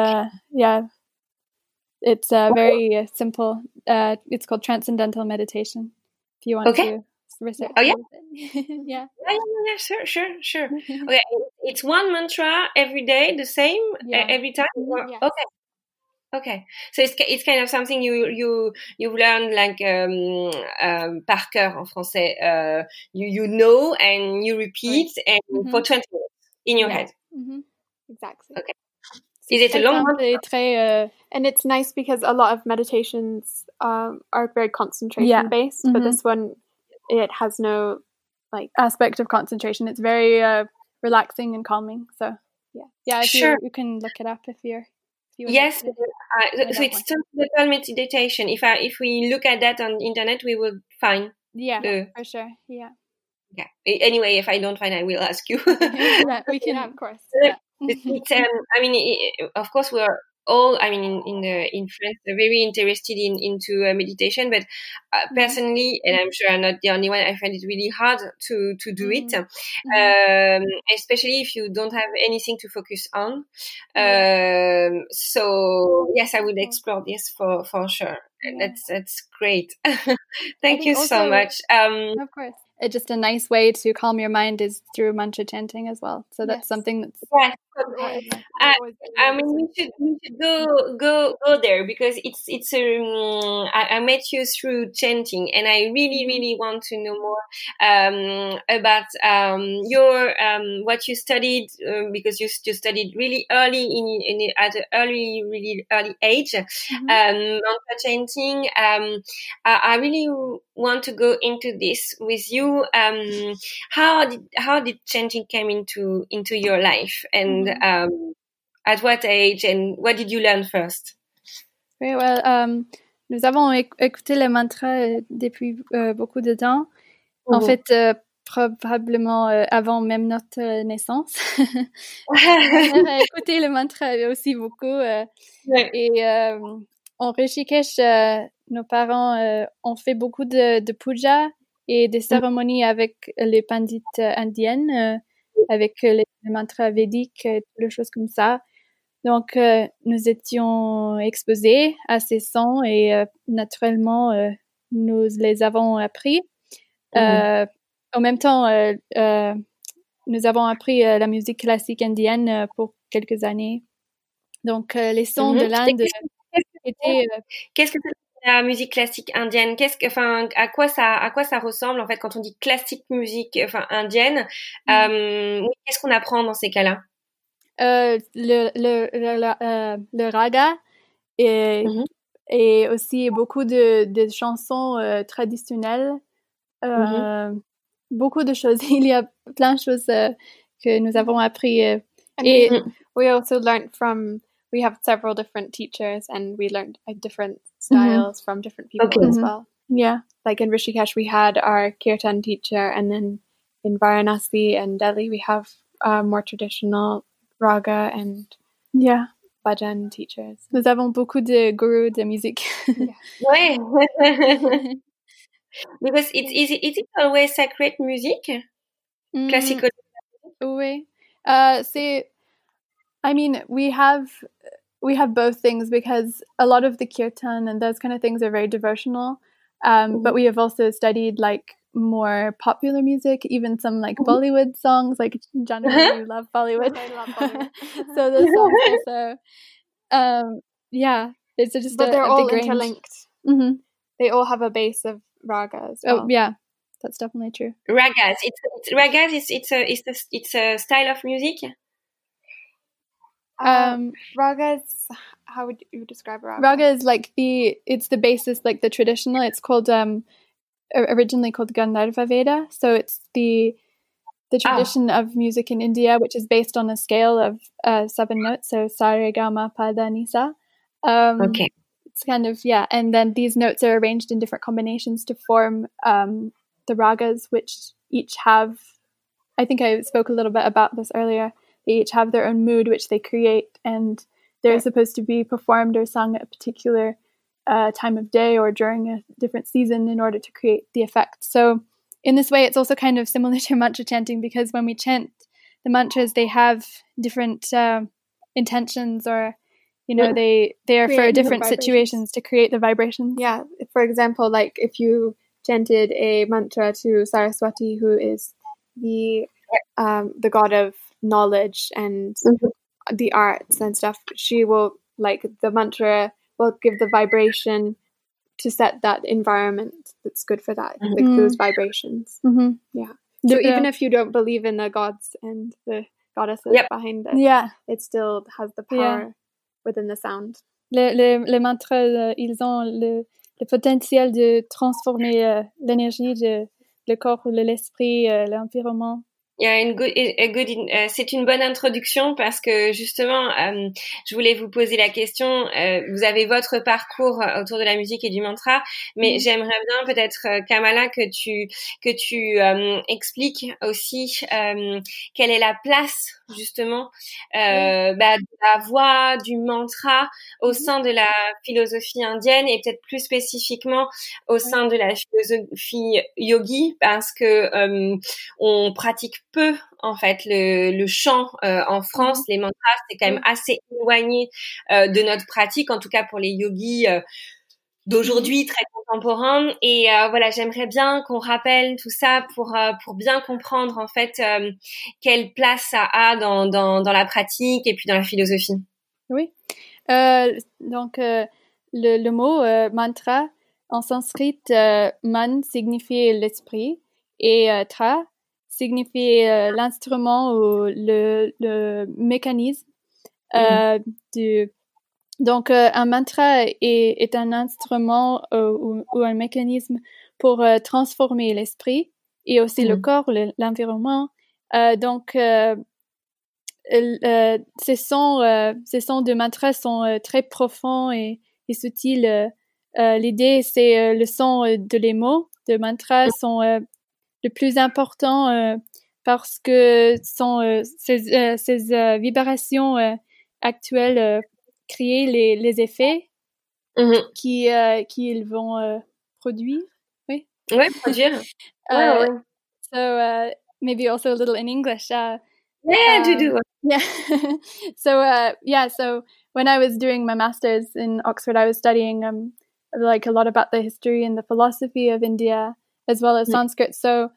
it's very simple. It's called Transcendental Meditation. If you want to. Research. Oh, yeah? Yeah, sure. Okay, it's one mantra every day, the same every time? Yeah. Okay. So it's kind of something you've learned par cœur in French. You know and you repeat and for 20 minutes in your head. Mm-hmm. Exactly. Okay. Is it a long one? And it's nice because a lot of meditations are very concentration-based, but this one... It has no aspect of concentration. It's very relaxing and calming. So you can look it up if you want. Yes, so it's transcendental meditation. If we look at that on the internet, we will find. Yeah, for sure. Yeah. Yeah. Anyway, if I don't find, I will ask you. We can, of course. Yeah. Of course, we're. All in France are very interested into meditation, but personally, and I'm sure I'm not the only one, I find it really hard to do it, especially if you don't have anything to focus on. So yes, I would explore this for sure. Yeah. That's great. Thank you so much. Of course. It's just a nice way to calm your mind is through mantra chanting as well. So that's something that's... Yes. We should go there, because it's I met you through chanting, and I really, really want to know more about your what you studied, because you studied really early at an really early age, mantra chanting. I really want to go into this with you. How did chanting come into your life, and at what age, and what did you learn first? Very well. Nous avons écouté les mantras depuis beaucoup de temps. En fait, probablement avant même notre naissance. On a écouté les mantras aussi beaucoup. Et en Rishikesh, nos parents ont fait beaucoup de puja et des cérémonies avec les pandites indiennes, avec les mantras védiques, et toutes les choses comme ça. Donc, nous étions exposés à ces sons et naturellement, nous les avons appris. En même temps, nous avons appris la musique classique indienne pour quelques années. Donc, les sons de l'Inde étaient... Qu'est-ce que c'est la musique classique indienne? À quoi ça ressemble, en fait, quand on dit classique musique indienne? Qu'est-ce qu'on apprend dans ces cas-là? Le raga et aussi beaucoup de chansons traditionnelles, beaucoup de choses. Il y a plein de choses que nous avons appris. And we also learned from, we have several different teachers and we learned different styles from different people as well. Yeah. Like in Rishikesh, we had our Kirtan teacher, and then in Varanasi and Delhi, we have more traditional raga and bhajan teachers. Nous avons beaucoup de gurus de musique. Oui. Because is it always sacred music? Classical. Oui. We have both things, because a lot of the kirtan and those kind of things are very devotional. But we have also studied like more popular music, even some like Bollywood songs, like Janavi, you love Bollywood. I love Bollywood. So those songs also, it's just but they're all interlinked. Mm-hmm. They all have a base of raga as well. Oh yeah, that's definitely true. Ragas, it's a style of music. Ragas, how would you describe raga? Raga is like it's the basis, like the traditional. It's called originally called Gandharva Veda, so it's the tradition of music in India, which is based on a scale of 7 notes, so sa re ga ma pa da ni sa. Okay. It's kind of and then these notes are arranged in different combinations to form the ragas, which each have, I think I spoke a little bit about this earlier, they each have their own mood which they create, and they're supposed to be performed or sung at a particular time of day or during a different season in order to create the effect. So in this way, it's also kind of similar to mantra chanting, because when we chant the mantras, they have different intentions, or they are for different situations to create the vibrations. Yeah, for example, like if you chanted a mantra to Saraswati, who is the god of knowledge and the arts and stuff, she will, like, the mantra will give the vibration to set that environment that's good for that, like those vibrations. Mm-hmm. Yeah. So even if you don't believe in the gods and the goddesses behind it, it still has the power within the sound. Les mantras, ils ont le potentiel de transformer l'énergie le corps, l'esprit, l'environnement. C'est une bonne introduction, parce que justement, je voulais vous poser la question. Vous avez votre parcours autour de la musique et du mantra, mais j'aimerais bien peut-être, Kamala, que tu expliques aussi quelle est la place justement de la voix, du mantra au sein de la philosophie indienne, et peut-être plus spécifiquement au sein de la philosophie yogi, parce que on pratique peu, en fait, le chant en France. Les mantras, c'est quand même assez éloigné de notre pratique, en tout cas pour les yogis d'aujourd'hui, très contemporains. Et voilà, j'aimerais bien qu'on rappelle tout ça pour bien comprendre, en fait, quelle place ça a dans la pratique et puis dans la philosophie. Oui. Donc, le mot mantra, en sanskrit, man signifie l'esprit et tra signifie l'instrument ou le mécanisme. Donc, un mantra est un instrument ou un mécanisme pour transformer l'esprit et aussi le corps, l'environnement. Donc, ces sons de mantra sont très profonds et subtils. L'idée, c'est le son de les mots de mantra sont le plus important parce que ces vibrations actuelles créent les effets qu'ils vont produire. Oui, produire. Wow. So maybe also a little in English. So when I was doing my master's in Oxford, I was studying like a lot about the history and the philosophy of India, as well as Sanskrit. So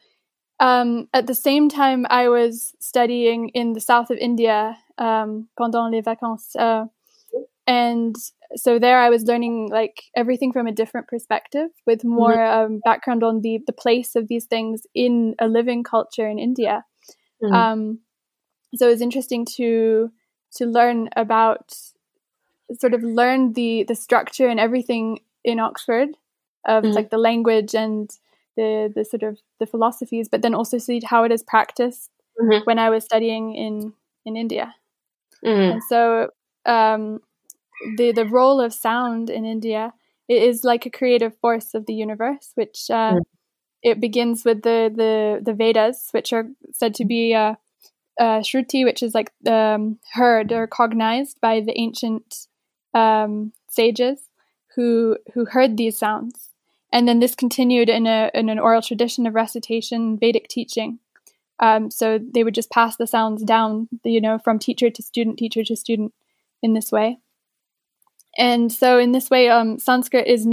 at the same time, I was studying in the south of India pendant les vacances. And so there I was learning like everything from a different perspective with more background on the place of these things in a living culture in India. So it was interesting to learn about, sort of learn the structure and everything in Oxford of like the language and the sort of the philosophies, but then also see how it is practiced when I was studying in India. And so the role of sound in India, it is like a creative force of the universe, which it begins with the Vedas, which are said to be Shruti, which is like heard or cognized by the ancient sages who heard these sounds, and then this continued in an oral tradition of recitation, Vedic teaching. So they would just pass the sounds down, from teacher to student, in this way. And so in this way, Sanskrit is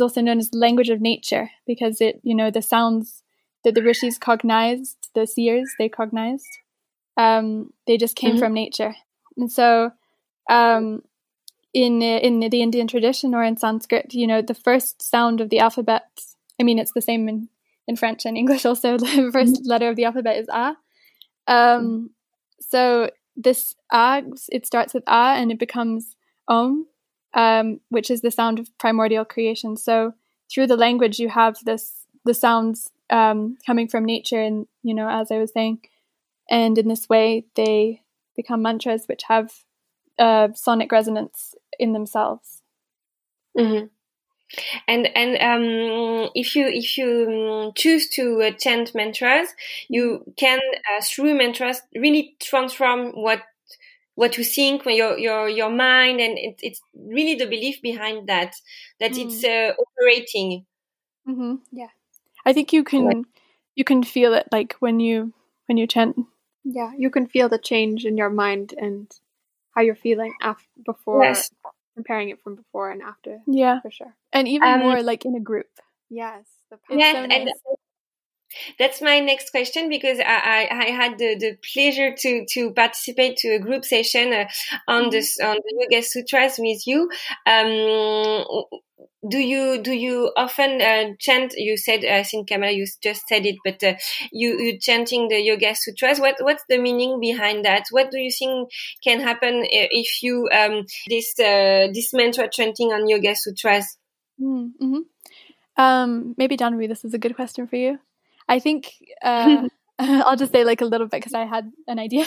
also known as the language of nature, because it the sounds that the rishis cognized, the seers, they cognized, they just came from nature. And so in the Indian tradition, or in Sanskrit, the first sound of the alphabet, I mean, it's the same in French and English also, the first letter of the alphabet is A. So this A, it starts with A and it becomes Om, which is the sound of primordial creation. So through the language, you have the sounds coming from nature, and as I was saying, and in this way they become mantras which have sonic resonance in themselves. And if you choose to chant mantras, you can through mantras really transform what you think, your mind, and it's really the belief behind that it's operating. Yeah, I think you can feel it, like when you chant. Yeah, you can feel the change in your mind and how you're feeling before, yes, comparing it from before and after. Yeah, for sure. And even more like in a group. Yes. And that's my next question, because I had the pleasure to participate to a group session on the Yoga Sutras with you. Do you often chant? You said, I think, Kamala, you just said it, but you chanting the Yoga Sutras. What's the meaning behind that? What do you think can happen if you this mantra chanting on Yoga Sutras? Maybe Janavi, this is a good question for you. I think I'll just say like a little bit because I had an idea,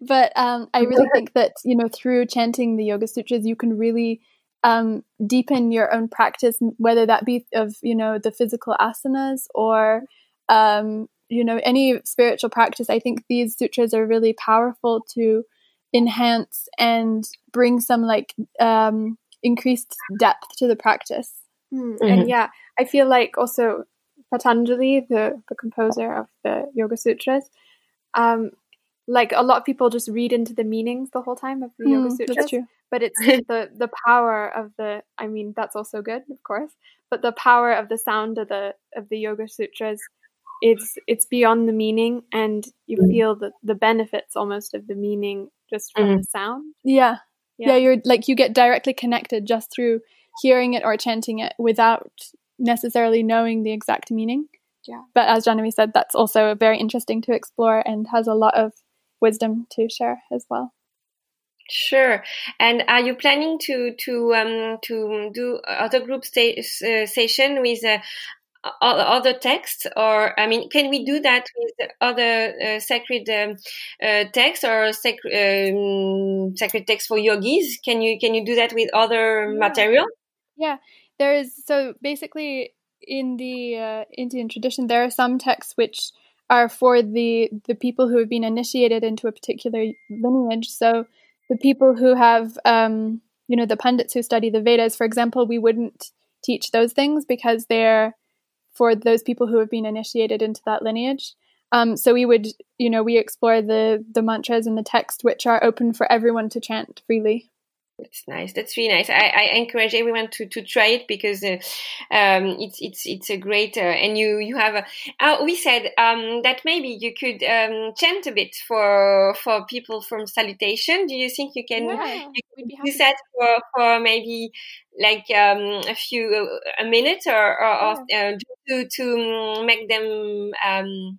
but I really think that through chanting the Yoga Sutras you can really deepen your own practice, whether that be of the physical asanas or any spiritual practice. I think these sutras are really powerful to enhance and bring some like increased depth to the practice. And yeah, I feel like also Patanjali, the composer of the Yoga Sutras, like a lot of people just read into the meanings the whole time of the Yoga Sutras. That's true. But it's the power of that's also good, of course. But the power of the sound of the Yoga Sutras, it's beyond the meaning, and you feel the benefits almost of the meaning just from the sound. Yeah. Yeah, you're like you get directly connected just through hearing it or chanting it without necessarily knowing the exact meaning. Yeah. But as Janavi said, that's also very interesting to explore and has a lot of wisdom to share as well. Sure. And are you planning to do other group session with other texts, or can we do that with other sacred texts or sacred texts for yogis? Can you do that with other material? Yeah. There is, so basically in the Indian tradition, there are some texts which are for the people who have been initiated into a particular lineage. So the people who have, the pundits who study the Vedas, for example, we wouldn't teach those things because they're for those people who have been initiated into that lineage. So we would, you know, we explore the mantras in the text, which are open for everyone to chant freely. That's nice. That's really nice. I encourage everyone to try it because it's a great and you have a, we said that maybe you could chant a bit for people from Salutation. Do you think you can, yeah, you can do that for maybe like a few a minute or to make them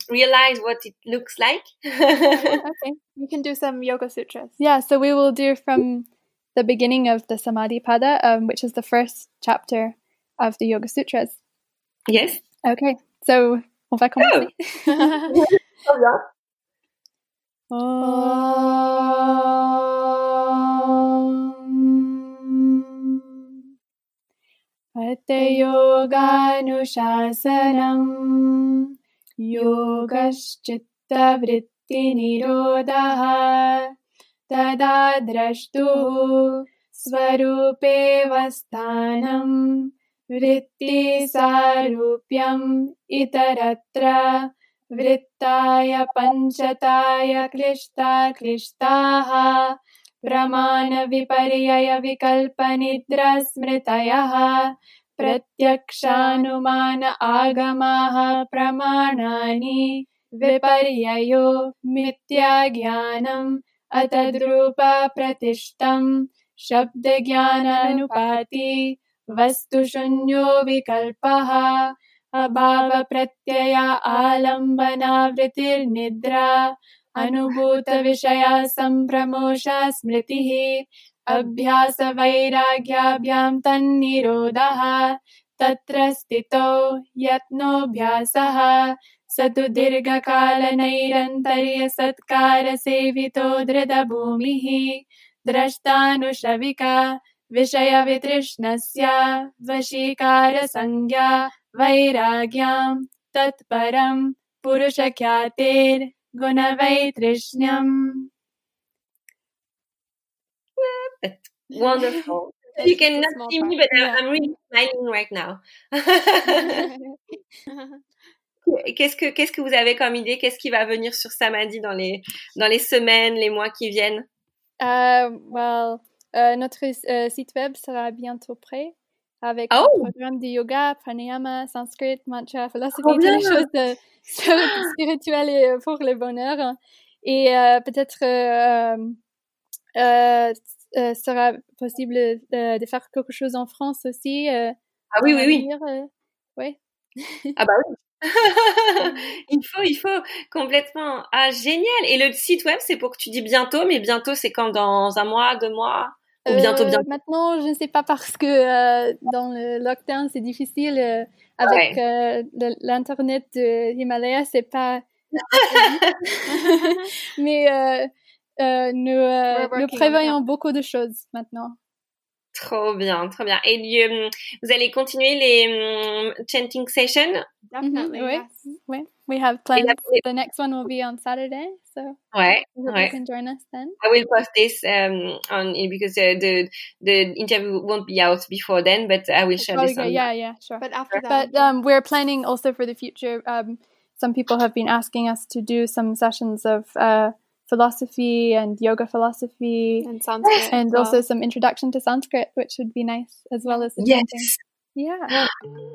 realize what it looks like? Okay, we can do some Yoga Sutras. Yeah, so we will do from the beginning of the Samadhi Pada, which is the first chapter of the Yoga Sutras. Yes. Okay, so on va commencer. Om Pratyoganushāsanam Yogaścitta-vritti-nirodhah Tada drashtu swarupe vasthanam vritti sarupyam itaratra vrittaya panchataya klishta klishtaha pramana viparyaya vikalpanidra smritayaha pratyakshanumana agamaha pramanani viparyayo mityagyanam Atadrupa pratishtam shabdagyananupati vastushunyo vikalpaha abhava pratyaya alambana vritir nidra anubhuta vishaya sampramosha smritihi abhyasa vairagyabhyam tannirodha tatra stito yatnobhyasaha Satu dirga kala nairantarya satkara sevito drida bhumihi drashtanu shavika vishaya vitrishnasya vashikara sangya vairagyam tatparam purushakyater gunavaitrishnam. That's wonderful. You cannot see me, but I'm really smiling right now. Qu'est-ce que vous avez comme idée? Qu'est-ce qui va venir sur Samadhi dans les semaines, les mois qui viennent? Notre site web sera bientôt prêt avec un programme de yoga, pranayama, sanskrit, mantra, philosophie, des choses spirituelles et pour le bonheur. Et peut-être sera possible de faire quelque chose en France aussi. Oui. Ah bah oui. il faut complètement. Ah, génial. Et le site web, c'est pour que tu dis bientôt, mais bientôt c'est quand? Dans un mois, 2 mois? Ou bientôt maintenant je ne sais pas, parce que dans le lockdown c'est difficile avec l'internet de l'Himalaya, c'est pas mais nous prévoyons beaucoup de choses maintenant. Trop bien. Et vous allez continuer les chanting sessions? Definitely, yes. We have plans. The next one will be on Saturday, so you can join us then. I will post this on, because the interview won't be out before then, but I will share this on. Yeah, sure. But after that, we're planning also for the future. Some people have been asking us to do some sessions of philosophy and yoga philosophy and Sanskrit, and also some introduction to Sanskrit, which would be nice, as well as chanting. Yeah.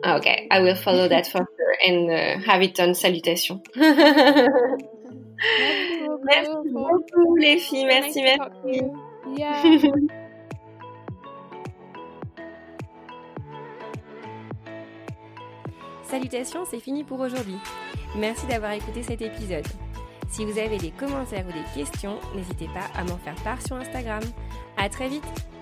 Okay, I will follow that for sure and have it on Salutation. Merci beaucoup les filles, merci. Yeah. Salutations, c'est fini pour aujourd'hui. Merci d'avoir écouté cet épisode. Si vous avez des commentaires ou des questions, n'hésitez pas à m'en faire part sur Instagram. À très vite.